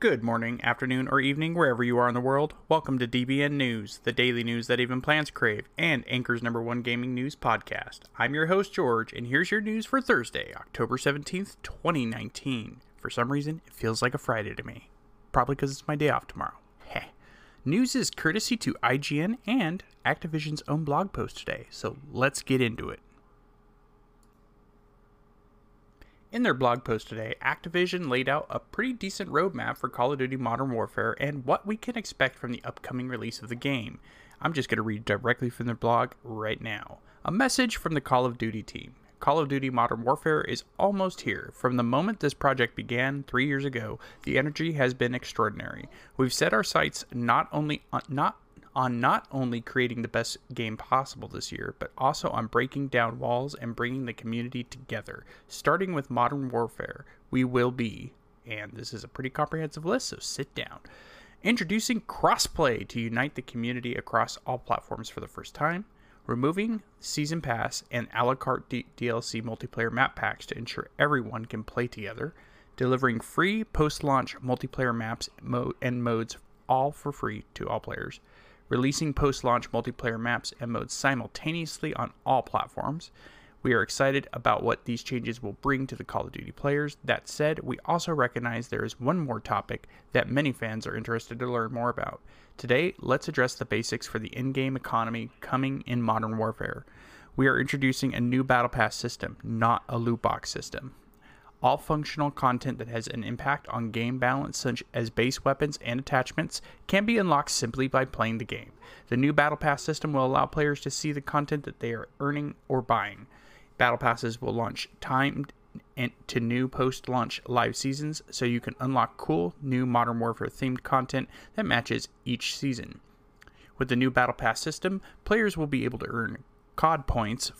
Good morning, afternoon, or evening, wherever you are in the world. Welcome to DBN News, the daily news that even plants crave, and Anchor's number one gaming news podcast. I'm your host, George, and here's your news for Thursday, October 17th, 2019. For some reason, it feels like a Friday to me. Probably because it's my day off tomorrow. Heh. News is courtesy to IGN and Activision's own blog post today, so let's get into it. In their blog post today, Activision laid out a pretty decent roadmap for Call of Duty Modern Warfare and what we can expect from the upcoming release of the game. I'm just going to read directly from their blog right now. A message from the Call of Duty team. Call of Duty Modern Warfare is almost here. From the moment this project began 3 years ago, the energy has been extraordinary. We've set our sights not only creating the best game possible this year, but also on breaking down walls and bringing the community together. Starting with Modern Warfare, we will be, and this is a pretty comprehensive list, so sit down, introducing crossplay to unite the community across all platforms for the first time, removing Season Pass and a la carte DLC multiplayer map packs to ensure everyone can play together, delivering free post-launch multiplayer maps and modes all for free to all players, releasing post-launch multiplayer maps and modes simultaneously on all platforms. We are excited about what these changes will bring to the Call of Duty players. That said, we also recognize there is one more topic that many fans are interested to learn more about. Today, let's address the basics for the in-game economy coming in Modern Warfare. We are introducing a new Battle Pass system, not a loot box system. All functional content that has an impact on game balance, such as base weapons and attachments, can be unlocked simply by playing the game. The new Battle Pass system will allow players to see the content that they are earning or buying. Battle Passes will launch timed to new post-launch live seasons, so you can unlock cool new Modern Warfare-themed content that matches each season. With the new Battle Pass system, players will be able to earn COD points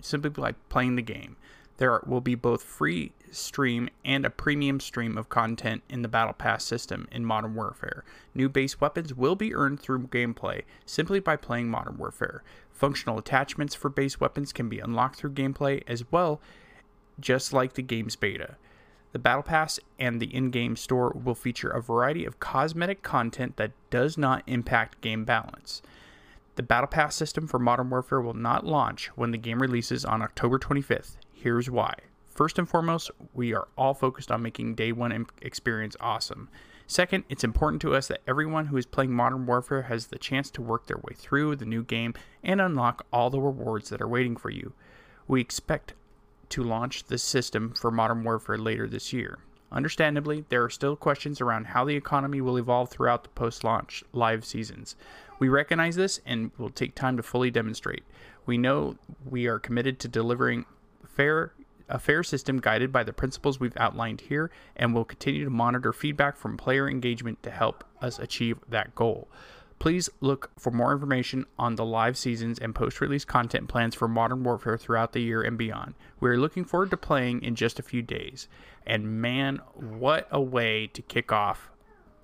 simply by playing the game. There will be both free stream and a premium stream of content in the Battle Pass system in Modern Warfare. New base weapons will be earned through gameplay simply by playing Modern Warfare. Functional attachments for base weapons can be unlocked through gameplay as well, just like the game's beta. The Battle Pass and the in-game store will feature a variety of cosmetic content that does not impact game balance. The Battle Pass system for Modern Warfare will not launch when the game releases on October 25th. Here's why. First and foremost, we are all focused on making day one experience awesome. Second, it's important to us that everyone who is playing Modern Warfare has the chance to work their way through the new game and unlock all the rewards that are waiting for you. We expect to launch the system for Modern Warfare later this year. Understandably, there are still questions around how the economy will evolve throughout the post-launch live seasons. We recognize this and will take time to fully demonstrate. We know we are committed to delivering a fair system guided by the principles we've outlined here, and will continue to monitor feedback from player engagement to help us achieve that goal. Please look for more information on the live seasons and post-release content plans for Modern Warfare throughout the year and beyond. We're looking forward to playing in just a few days. And man, what a way to kick off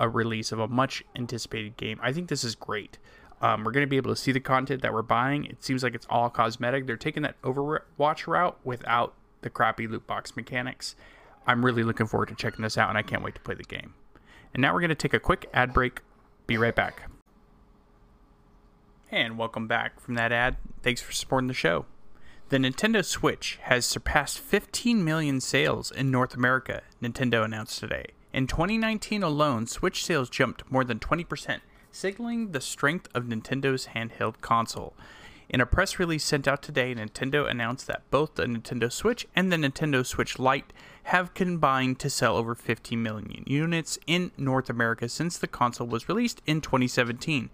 a release of a much anticipated game. I think this is great. We're going to be able to see the content that we're buying. It seems like it's all cosmetic. They're taking that Overwatch route without the crappy loot box mechanics. I'm really looking forward to checking this out, and I can't wait to play the game. And now we're going to take a quick ad break. Be right back. And welcome back from that ad. Thanks for supporting the show. The Nintendo Switch has surpassed 15 million sales in North America, Nintendo announced today. In 2019 alone, Switch sales jumped more than 20%. Signaling the strength of Nintendo's handheld console. In a press release sent out today, Nintendo announced that both the Nintendo Switch and the Nintendo Switch Lite have combined to sell over 15 million units in North America since the console was released in 2017.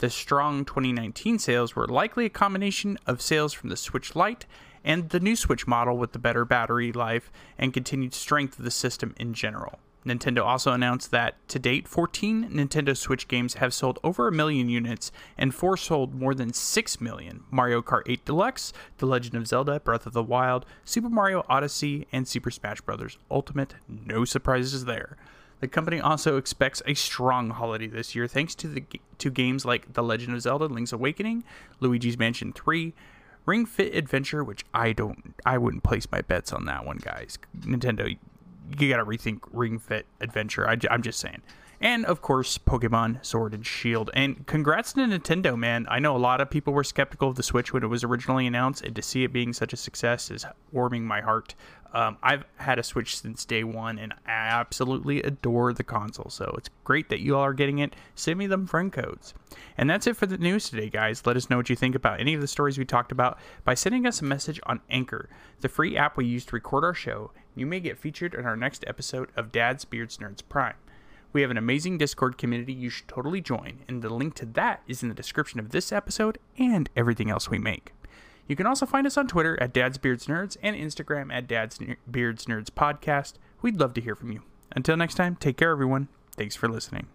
The strong 2019 sales were likely a combination of sales from the Switch Lite and the new Switch model with the better battery life and continued strength of the system in general. Nintendo also announced that, to date, 14 Nintendo Switch games have sold over 1 million units, and 4 sold more than 6 million. Mario Kart 8 Deluxe, The Legend of Zelda, Breath of the Wild, Super Mario Odyssey, and Super Smash Bros. Ultimate. No surprises there. The company also expects a strong holiday this year, thanks to games like The Legend of Zelda, Link's Awakening, Luigi's Mansion 3, Ring Fit Adventure, which I wouldn't place my bets on that one, guys. Nintendo, you gotta rethink Ring Fit Adventure. I'm just saying. And, of course, Pokemon Sword and Shield. And congrats to Nintendo, man. I know a lot of people were skeptical of the Switch when it was originally announced, and to see it being such a success is warming my heart. I've had a Switch since day one, and I absolutely adore the console, so it's great that you all are getting it. Send me them friend codes. And that's it for the news today, guys. Let us know what you think about any of the stories we talked about by sending us a message on Anchor, the free app we use to record our show. You may get featured in our next episode of Dad's Beards Nerds Prime. We have an amazing Discord community you should totally join, and the link to that is in the description of this episode and everything else we make. You can also find us on Twitter at Dad's Beards Nerds and Instagram at Dad's Beards Nerds Podcast. We'd love to hear from you. Until next time, take care, everyone. Thanks for listening.